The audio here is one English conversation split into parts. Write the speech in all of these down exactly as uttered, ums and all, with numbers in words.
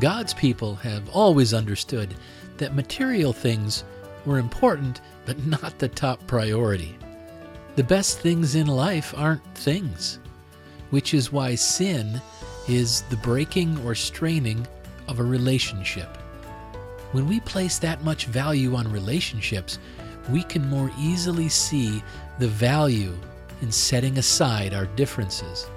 God's people have always understood that material things were important, but not the top priority. The best things in life aren't things, which is why sin is the breaking or straining of a relationship. When we place that much value on relationships, we can more easily see the value in setting aside our differences.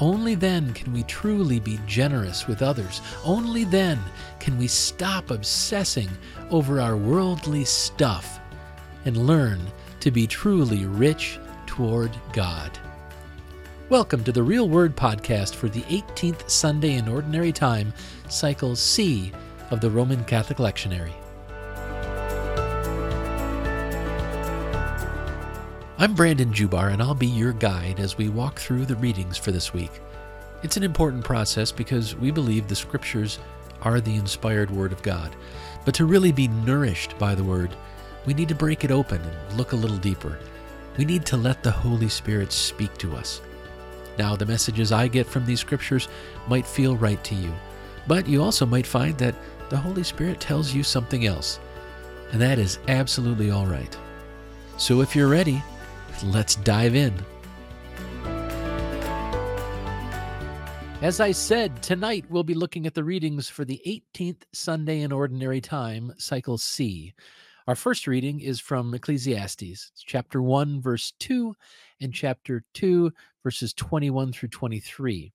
Only then can we truly be generous with others. Only then can we stop obsessing over our worldly stuff and learn to be truly rich toward God. Welcome to the Real Word Podcast for the eighteenth Sunday in Ordinary Time, Cycle C of the Roman Catholic Lectionary. I'm Brandon Jubar, and I'll be your guide as we walk through the readings for this week. It's an important process because we believe the Scriptures are the inspired Word of God. But to really be nourished by the Word, we need to break it open and look a little deeper. We need to let the Holy Spirit speak to us. Now, the messages I get from these Scriptures might feel right to you, but you also might find that the Holy Spirit tells you something else, and that is absolutely all right. So if you're ready, let's dive in. As I said, tonight we'll be looking at the readings for the eighteenth Sunday in Ordinary Time, Cycle C. Our first reading is from Ecclesiastes. It's chapter one, verse two, and chapter two, verses twenty-one through twenty-three.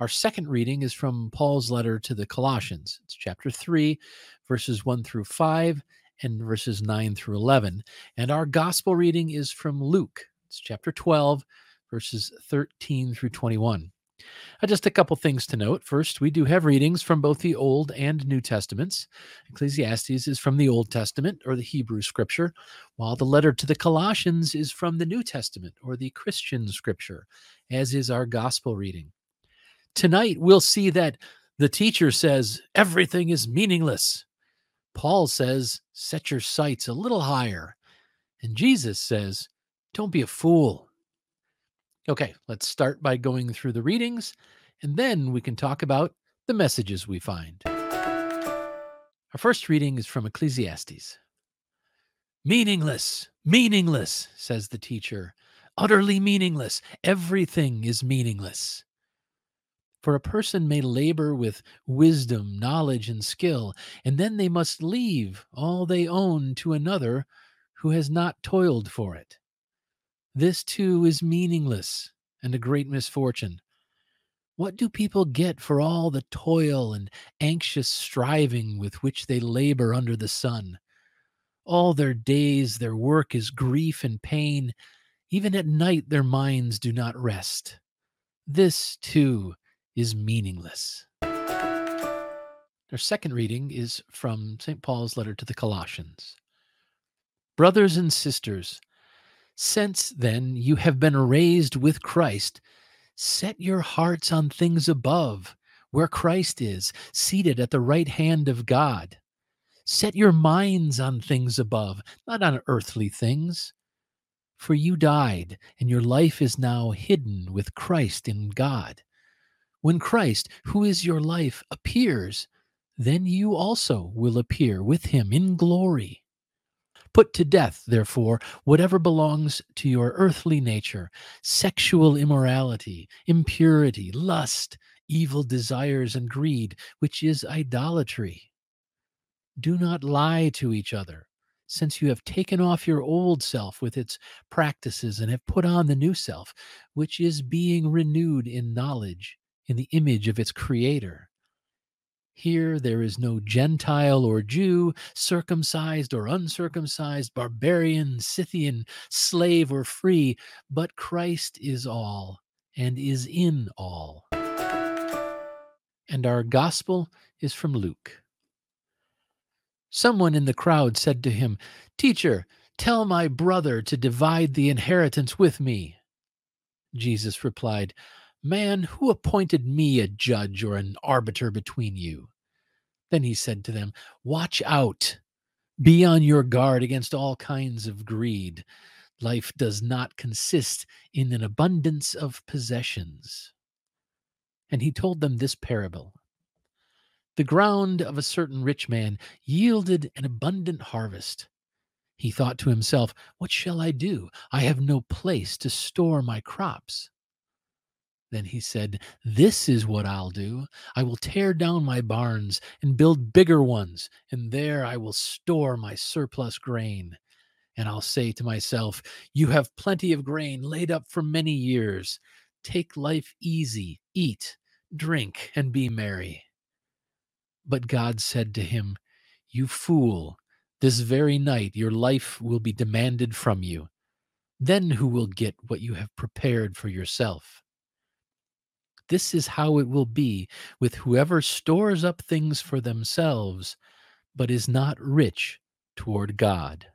Our second reading is from Paul's letter to the Colossians. It's chapter three, verses one through five, and verses nine through eleven. And our gospel reading is from Luke. It's chapter twelve, verses thirteen through twenty-one. Uh, just a couple things to note. First, we do have readings from both the Old and New Testaments. Ecclesiastes is from the Old Testament, or the Hebrew Scripture, while the letter to the Colossians is from the New Testament, or the Christian Scripture, as is our gospel reading. Tonight, we'll see that the teacher says, everything is meaningless. Paul says, set your sights a little higher. And Jesus says, don't be a fool. Okay, let's start by going through the readings, and then we can talk about the messages we find. Our first reading is from Ecclesiastes. Meaningless, meaningless, says the teacher. Utterly meaningless. Everything is meaningless. For a person may labor with wisdom, knowledge, and skill, and then they must leave all they own to another who has not toiled for it. This too is meaningless and a great misfortune. What do people get for all the toil and anxious striving with which they labor under the sun? All their days, their work is grief and pain. Even at night, their minds do not rest. This too is meaningless. Our second reading is from Saint Paul's letter to the Colossians. Brothers and sisters, since then you have been raised with Christ, set your hearts on things above, where Christ is, seated at the right hand of God. Set your minds on things above, not on earthly things. For you died, and your life is now hidden with Christ in God. When Christ, who is your life, appears, then you also will appear with him in glory. Put to death, therefore, whatever belongs to your earthly nature, sexual immorality, impurity, lust, evil desires, and greed, which is idolatry. Do not lie to each other, since you have taken off your old self with its practices and have put on the new self, which is being renewed in knowledge, in the image of its creator. Here there is no Gentile or Jew, circumcised or uncircumcised, barbarian, Scythian, slave or free, but Christ is all and is in all. And our gospel is from Luke. Someone in the crowd said to him, Teacher, tell my brother to divide the inheritance with me. Jesus replied, Man, who appointed me a judge or an arbiter between you? Then he said to them, Watch out. Be on your guard against all kinds of greed. Life does not consist in an abundance of possessions. And he told them this parable. The ground of a certain rich man yielded an abundant harvest. He thought to himself, what shall I do? I have no place to store my crops. Then he said, this is what I'll do. I will tear down my barns and build bigger ones, and there I will store my surplus grain. And I'll say to myself, you have plenty of grain laid up for many years. Take life easy, eat, drink, and be merry. But God said to him, you fool, this very night your life will be demanded from you. Then who will get what you have prepared for yourself? This is how it will be with whoever stores up things for themselves, but is not rich toward God.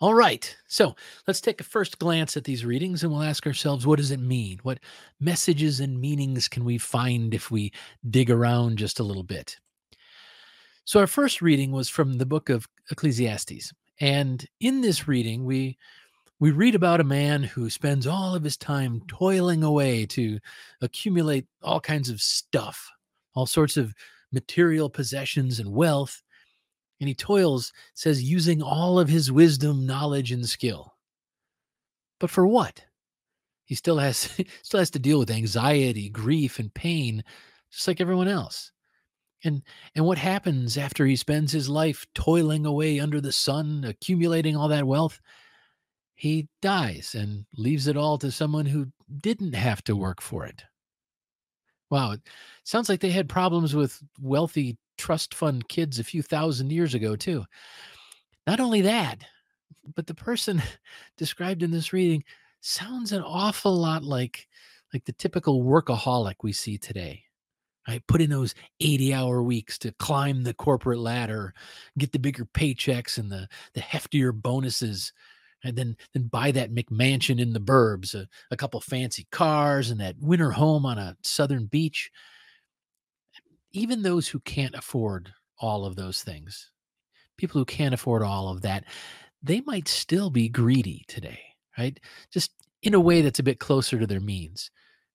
All right, so let's take a first glance at these readings and we'll ask ourselves, what does it mean? What messages and meanings can we find if we dig around just a little bit? So our first reading was from the book of Ecclesiastes. And in this reading, we we read about a man who spends all of his time toiling away to accumulate all kinds of stuff, all sorts of material possessions and wealth. And he toils, says, using all of his wisdom, knowledge, and skill. But for what? He still has, still has to deal with anxiety, grief, and pain, just like everyone else. And, and what happens after he spends his life toiling away under the sun, accumulating all that wealth? He dies and leaves it all to someone who didn't have to work for it. Wow, it sounds like they had problems with wealthy trust fund kids a few thousand years ago, too. Not only that, but the person described in this reading sounds an awful lot like, like the typical workaholic we see today. Right? Put in those eighty-hour weeks to climb the corporate ladder, get the bigger paychecks and the, the heftier bonuses, and then, then buy that McMansion in the burbs, a, a couple fancy cars, and that winter home on a southern beach. Even those who can't afford all of those things, people who can't afford all of that, they might still be greedy today, right? Just in a way that's a bit closer to their means.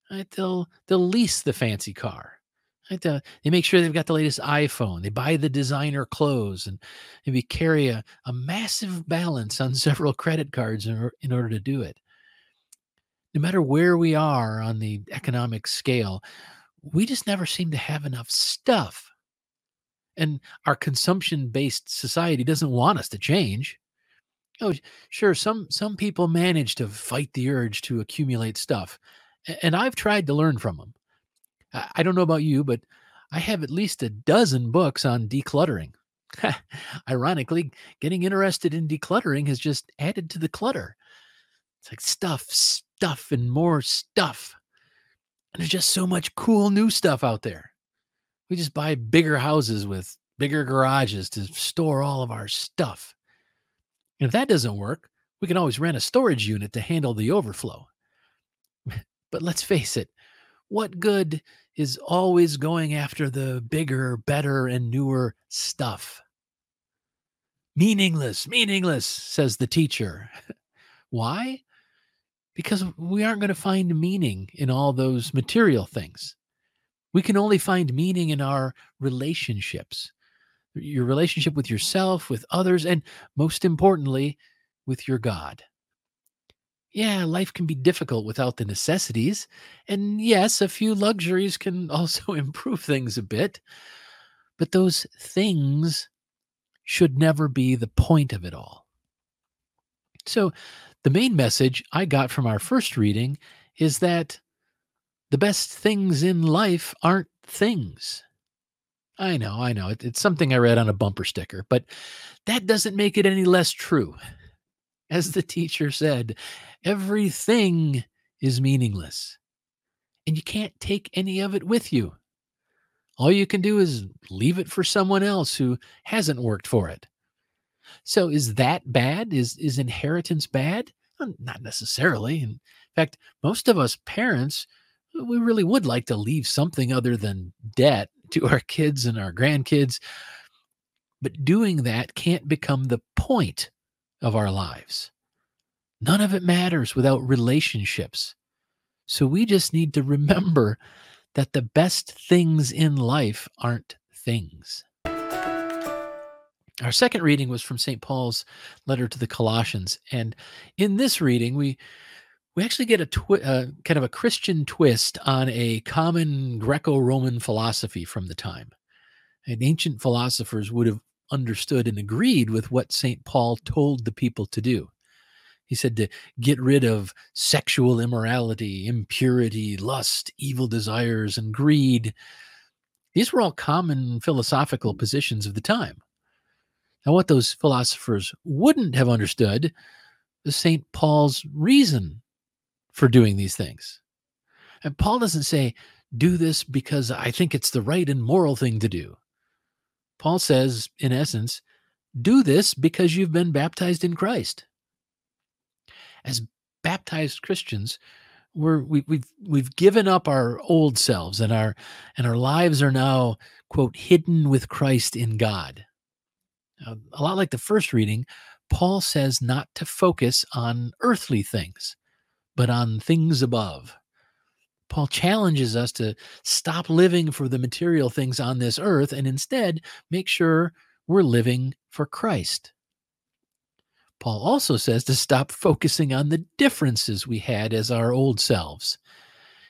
Right? They'll, they'll lease the fancy car. Right? They'll, they make sure they've got the latest iPhone. They buy the designer clothes and maybe carry a, a massive balance on several credit cards in, in order to do it. No matter where we are on the economic scale, we just never seem to have enough stuff. And our consumption-based society doesn't want us to change. Oh, sure, some some people manage to fight the urge to accumulate stuff. And I've tried to learn from them. I don't know about you, but I have at least a dozen books on decluttering. Ironically, getting interested in decluttering has just added to the clutter. It's like stuff, stuff, and more stuff. And there's just so much cool new stuff out there. We just buy bigger houses with bigger garages to store all of our stuff. And if that doesn't work, we can always rent a storage unit to handle the overflow. But let's face it, what good is always going after the bigger, better, and newer stuff? Meaningless, meaningless, says the teacher. Why? Because we aren't going to find meaning in all those material things. We can only find meaning in our relationships, your relationship with yourself, with others, and most importantly, with your God. Yeah, life can be difficult without the necessities. And yes, a few luxuries can also improve things a bit. But those things should never be the point of it all. So, the main message I got from our first reading is that the best things in life aren't things. I know, I know. It, it's something I read on a bumper sticker, but that doesn't make it any less true. As the teacher said, everything is meaningless, and you can't take any of it with you. All you can do is leave it for someone else who hasn't worked for it. So is that bad? Is is inheritance bad? Well, not necessarily. In fact, most of us parents, we really would like to leave something other than debt to our kids and our grandkids. But doing that can't become the point of our lives. None of it matters without relationships. So we just need to remember that the best things in life aren't things. Our second reading was from Saint Paul's letter to the Colossians. And in this reading, we we actually get a twi- uh, kind of a Christian twist on a common Greco-Roman philosophy from the time. And ancient philosophers would have understood and agreed with what Saint Paul told the people to do. He said to get rid of sexual immorality, impurity, lust, evil desires, and greed. These were all common philosophical positions of the time. Now, what those philosophers wouldn't have understood was Saint Paul's reason for doing these things. And Paul doesn't say, do this because I think it's the right and moral thing to do. Paul says, in essence, do this because you've been baptized in Christ. As baptized Christians, we're, we, we've we've given up our old selves, and our and our lives are now, quote, hidden with Christ in God. Now, a lot like the first reading, Paul says not to focus on earthly things, but on things above. Paul challenges us to stop living for the material things on this earth and instead make sure we're living for Christ. Paul also says to stop focusing on the differences we had as our old selves.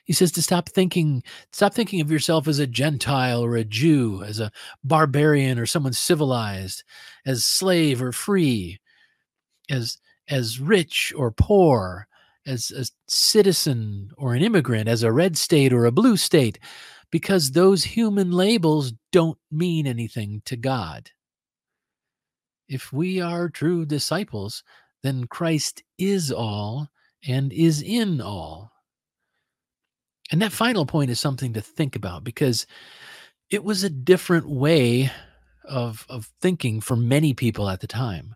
He says to stop thinking, stop thinking of yourself as a Gentile or a Jew, as a barbarian or someone civilized, as slave or free, as, as rich or poor, as a citizen or an immigrant, as a red state or a blue state, because those human labels don't mean anything to God. If we are true disciples, then Christ is all and is in all. And that final point is something to think about, because it was a different way of, of thinking for many people at the time.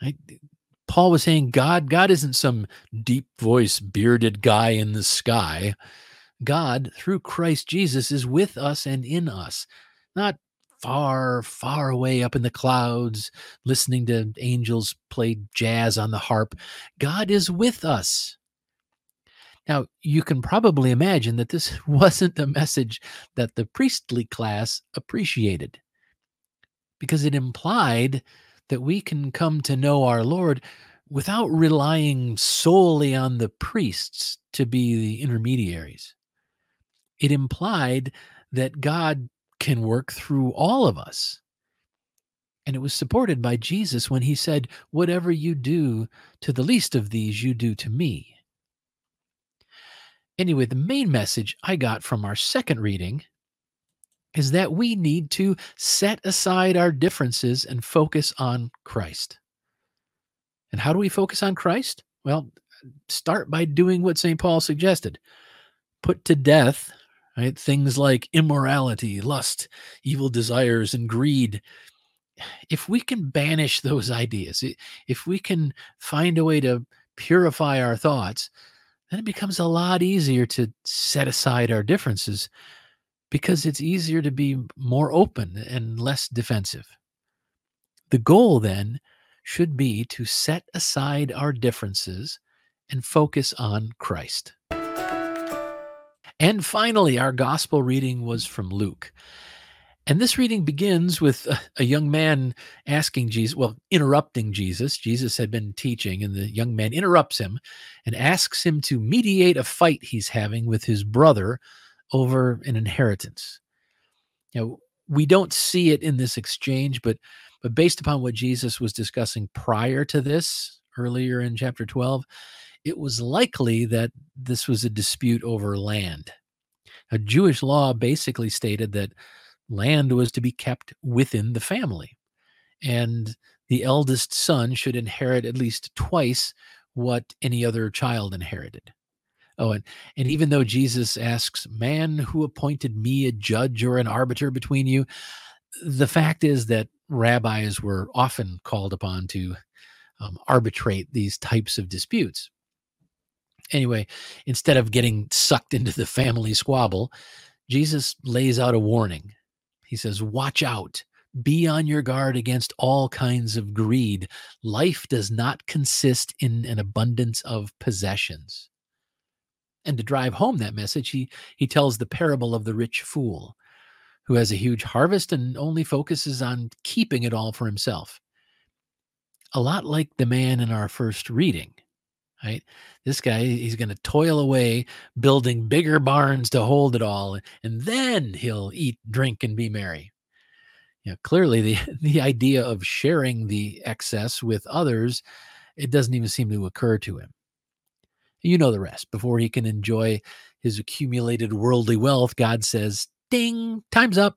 Right? Paul was saying God, God isn't some deep-voiced, bearded guy in the sky. God, through Christ Jesus, is with us and in us, not far, far away up in the clouds, listening to angels play jazz on the harp. God is with us. Now, you can probably imagine that this wasn't a message that the priestly class appreciated, because it implied that we can come to know our Lord without relying solely on the priests to be the intermediaries. It implied that God can work through all of us. And it was supported by Jesus when he said, "Whatever you do to the least of these, you do to me." Anyway, the main message I got from our second reading is that we need to set aside our differences and focus on Christ. And how do we focus on Christ? Well, start by doing what Saint Paul suggested. Put to death, right, things like immorality, lust, evil desires, and greed. If we can banish those ideas, if we can find a way to purify our thoughts, then it becomes a lot easier to set aside our differences, because it's easier to be more open and less defensive. The goal then should be to set aside our differences and focus on Christ. And finally, our gospel reading was from Luke. And this reading begins with a, a young man asking Jesus, well, interrupting Jesus. Jesus had been teaching, and the young man interrupts him and asks him to mediate a fight he's having with his brother over an inheritance. You know, we don't see it in this exchange, but but based upon what Jesus was discussing prior to this, earlier in chapter twelve, it was likely that this was a dispute over land. A Jewish law basically stated that land was to be kept within the family, and the eldest son should inherit at least twice what any other child inherited. Oh, and, and even though Jesus asks, "Man, who appointed me a judge or an arbiter between you?" the fact is that rabbis were often called upon to um, arbitrate these types of disputes. Anyway, instead of getting sucked into the family squabble, Jesus lays out a warning. He says, "Watch out. Be on your guard against all kinds of greed. Life does not consist in an abundance of possessions." And to drive home that message, he he tells the parable of the rich fool who has a huge harvest and only focuses on keeping it all for himself. A lot like the man in our first reading, right? This guy, he's going to toil away building bigger barns to hold it all, and then he'll eat, drink, and be merry. You know, clearly, the, the idea of sharing the excess with others, it doesn't even seem to occur to him. You know the rest. Before he can enjoy his accumulated worldly wealth, God says, ding, time's up.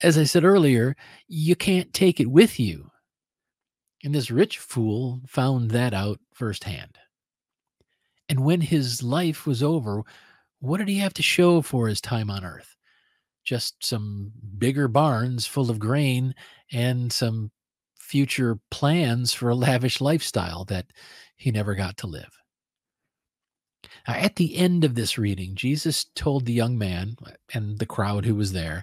As I said earlier, you can't take it with you. And this rich fool found that out firsthand. And when his life was over, what did he have to show for his time on earth? Just some bigger barns full of grain and some future plans for a lavish lifestyle that he never got to live. Now, at the end of this reading, Jesus told the young man and the crowd who was there,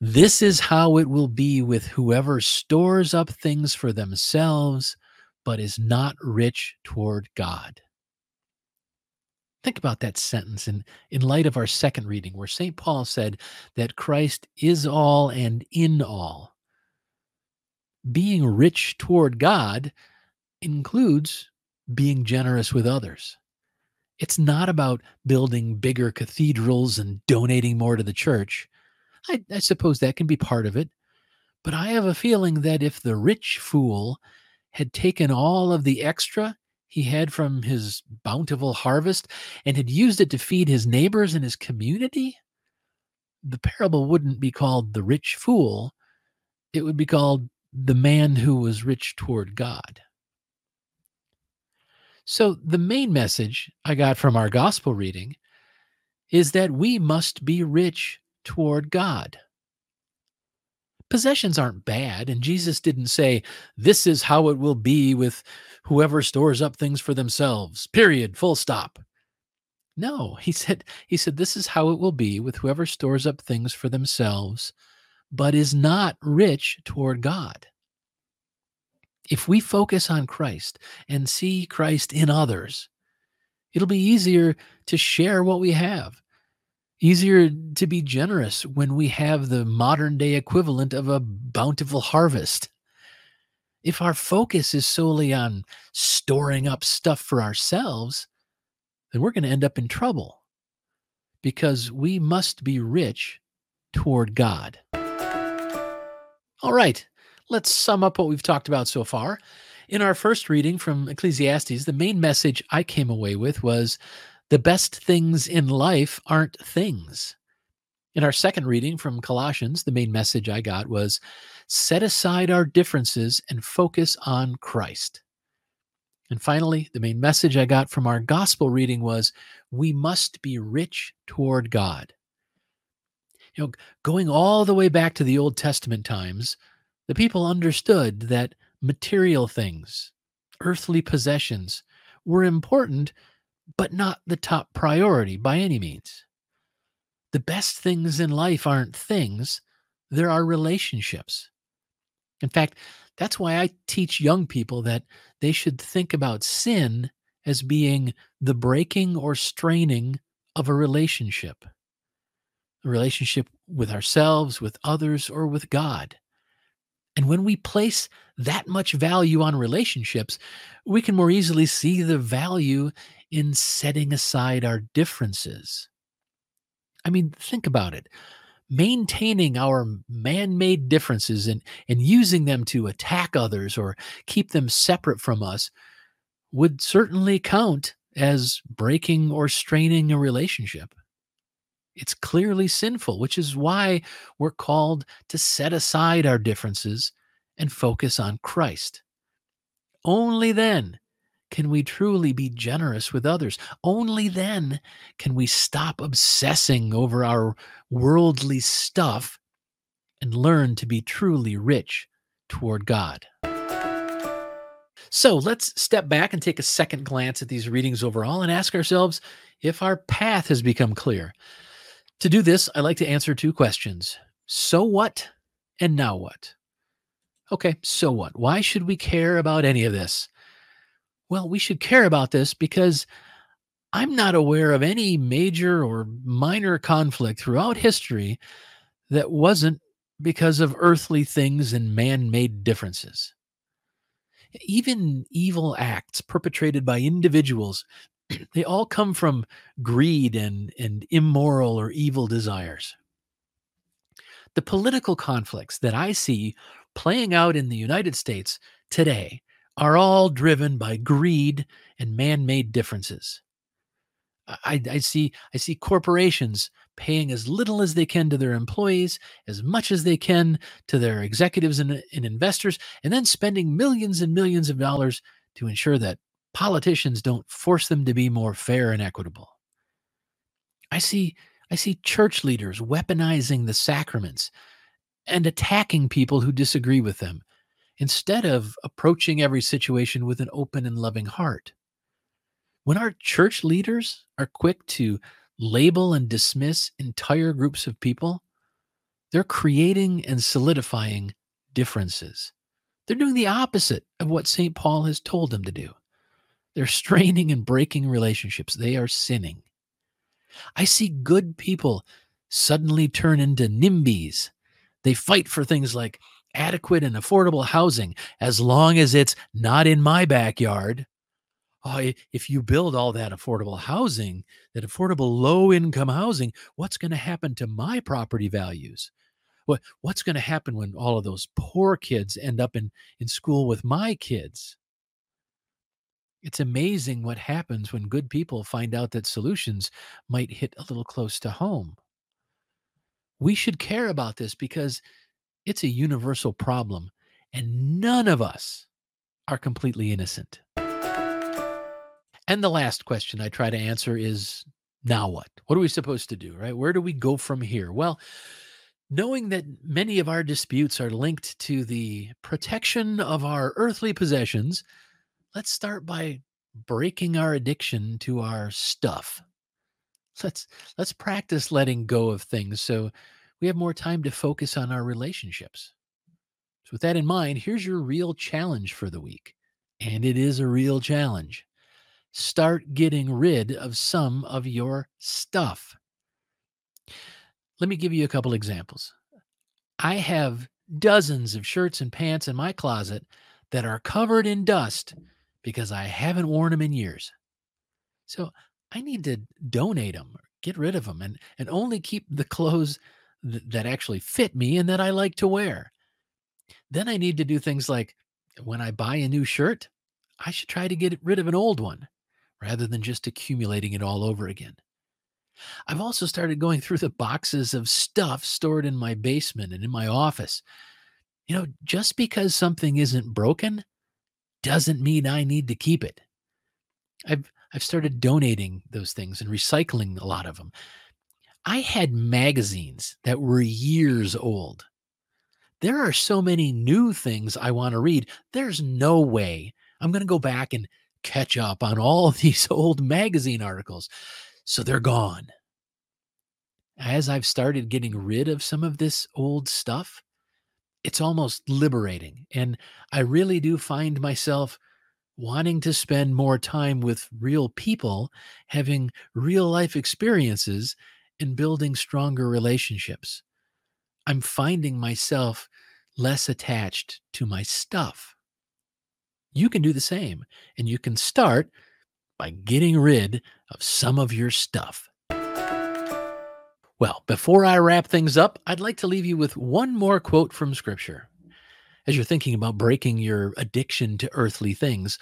"This is how it will be with whoever stores up things for themselves, but is not rich toward God." Think about that sentence in, in light of our second reading, where Saint Paul said that Christ is all and in all. Being rich toward God includes being generous with others. It's not about building bigger cathedrals and donating more to the church. I, I suppose that can be part of it. But I have a feeling that if the rich fool had taken all of the extra he had from his bountiful harvest and had used it to feed his neighbors and his community, the parable wouldn't be called the rich fool. It would be called the man who was rich toward God. So the main message I got from our gospel reading is that we must be rich toward God. Possessions aren't bad, and Jesus didn't say, "This is how it will be with whoever stores up things for themselves, period, full stop." No, he said, he said, "This is how it will be with whoever stores up things for themselves, but is not rich toward God." If we focus on Christ and see Christ in others, it'll be easier to share what we have, easier to be generous when we have the modern-day equivalent of a bountiful harvest. If our focus is solely on storing up stuff for ourselves, then we're going to end up in trouble, because we must be rich toward God. All right, let's sum up what we've talked about so far. In our first reading from Ecclesiastes, the main message I came away with was, the best things in life aren't things. In our second reading from Colossians, the main message I got was, set aside our differences and focus on Christ. And finally, the main message I got from our gospel reading was, we must be rich toward God. You know, going all the way back to the Old Testament times, the people understood that material things, earthly possessions, were important, but not the top priority by any means. The best things in life aren't things, there are relationships. In fact, that's why I teach young people that they should think about sin as being the breaking or straining of a relationship. A relationship with ourselves, with others, or with God. And when we place that much value on relationships, we can more easily see the value in setting aside our differences. I mean, think about it. Maintaining our man-made differences and, and using them to attack others or keep them separate from us would certainly count as breaking or straining a relationship. It's clearly sinful, which is why we're called to set aside our differences and focus on Christ. Only then can we truly be generous with others. Only then can we stop obsessing over our worldly stuff and learn to be truly rich toward God. So let's step back and take a second glance at these readings overall and ask ourselves if our path has become clear. To do this, I like to answer two questions. So what and now what? Okay, so what? Why should we care about any of this? Well, we should care about this because I'm not aware of any major or minor conflict throughout history that wasn't because of earthly things and man-made differences. Even evil acts perpetrated by individuals, they all come from greed and, and immoral or evil desires. The political conflicts that I see playing out in the United States today are all driven by greed and man-made differences. I, I see I see corporations paying as little as they can to their employees, as much as they can to their executives and, and investors, and then spending millions and millions of dollars to ensure that politicians don't force them to be more fair and equitable. I see I see church leaders weaponizing the sacraments and attacking people who disagree with them, instead of approaching every situation with an open and loving heart. When our church leaders are quick to label and dismiss entire groups of people, they're creating and solidifying differences. They're doing the opposite of what Saint Paul has told them to do. They're straining and breaking relationships. They are sinning. I see good people suddenly turn into NIMBYs. They fight for things like adequate and affordable housing, as long as it's not in my backyard. Oh, if you build all that affordable housing, that affordable low-income housing, what's going to happen to my property values? What, what's going to happen when all of those poor kids end up in, in school with my kids? It's amazing what happens when good people find out that solutions might hit a little close to home. We should care about this because it's a universal problem, and none of us are completely innocent. And the last question I try to answer is, now what? What are we supposed to do, right? Where do we go from here? Well, knowing that many of our disputes are linked to the protection of our earthly possessions, let's start by breaking our addiction to our stuff. Let's let's practice letting go of things so we have more time to focus on our relationships. So with that in mind, here's your real challenge for the week. And it is a real challenge. Start getting rid of some of your stuff. Let me give you a couple examples. I have dozens of shirts and pants in my closet that are covered in dust because I haven't worn them in years. So I need to donate them, or get rid of them, and, and only keep the clothes th- that actually fit me and that I like to wear. Then I need to do things like, when I buy a new shirt, I should try to get rid of an old one, rather than just accumulating it all over again. I've also started going through the boxes of stuff stored in my basement and in my office. You know, just because something isn't broken doesn't mean I need to keep it. I've I've started donating those things and recycling a lot of them. I had magazines that were years old. There are so many new things I want to read. There's no way I'm going to go back and catch up on all these old magazine articles. So they're gone. As I've started getting rid of some of this old stuff, it's almost liberating. And I really do find myself wanting to spend more time with real people, having real life experiences, and building stronger relationships. I'm finding myself less attached to my stuff. You can do the same, and you can start by getting rid of some of your stuff. Well, before I wrap things up, I'd like to leave you with one more quote from Scripture. As you're thinking about breaking your addiction to earthly things,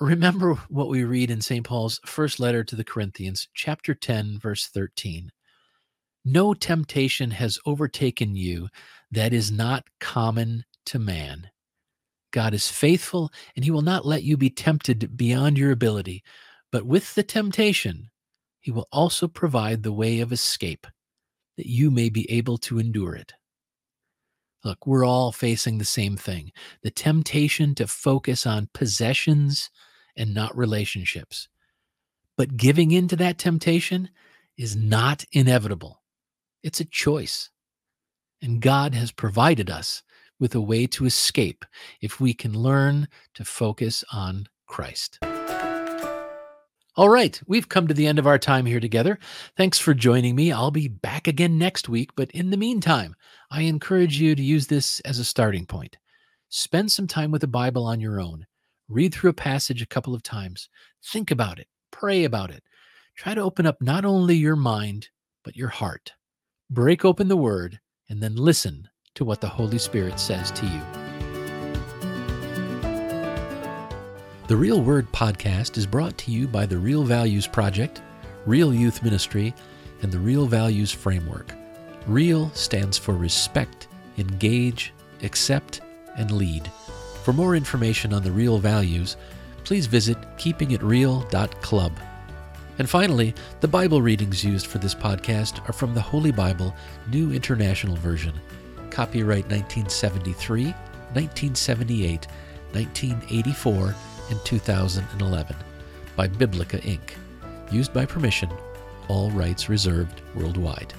remember what we read in Saint Paul's first letter to the Corinthians, chapter ten, verse thirteen. No temptation has overtaken you that is not common to man. God is faithful, and he will not let you be tempted beyond your ability. But with the temptation, he will also provide the way of escape, that you may be able to endure it. Look, we're all facing the same thing, the temptation to focus on possessions and not relationships. But giving in to that temptation is not inevitable. It's a choice. And God has provided us with a way to escape if we can learn to focus on Christ. All right, we've come to the end of our time here together. Thanks for joining me. I'll be back again next week, but in the meantime, I encourage you to use this as a starting point. Spend some time with the Bible on your own. Read through a passage a couple of times. Think about it. Pray about it. Try to open up not only your mind, but your heart. Break open the Word, and then listen to what the Holy Spirit says to you. The Real Word Podcast is brought to you by the Real Values Project, Real Youth Ministry, and the Real Values Framework. Real stands for respect, engage, accept, and lead. For more information on the Real Values, please visit keeping it real dot club. And finally, the Bible readings used for this podcast are from the Holy Bible, New International Version. Copyright nineteen seventy-three, nineteen seventy-eight, nineteen eighty-four, and two thousand eleven by Biblica Incorporated. Used by permission, all rights reserved worldwide.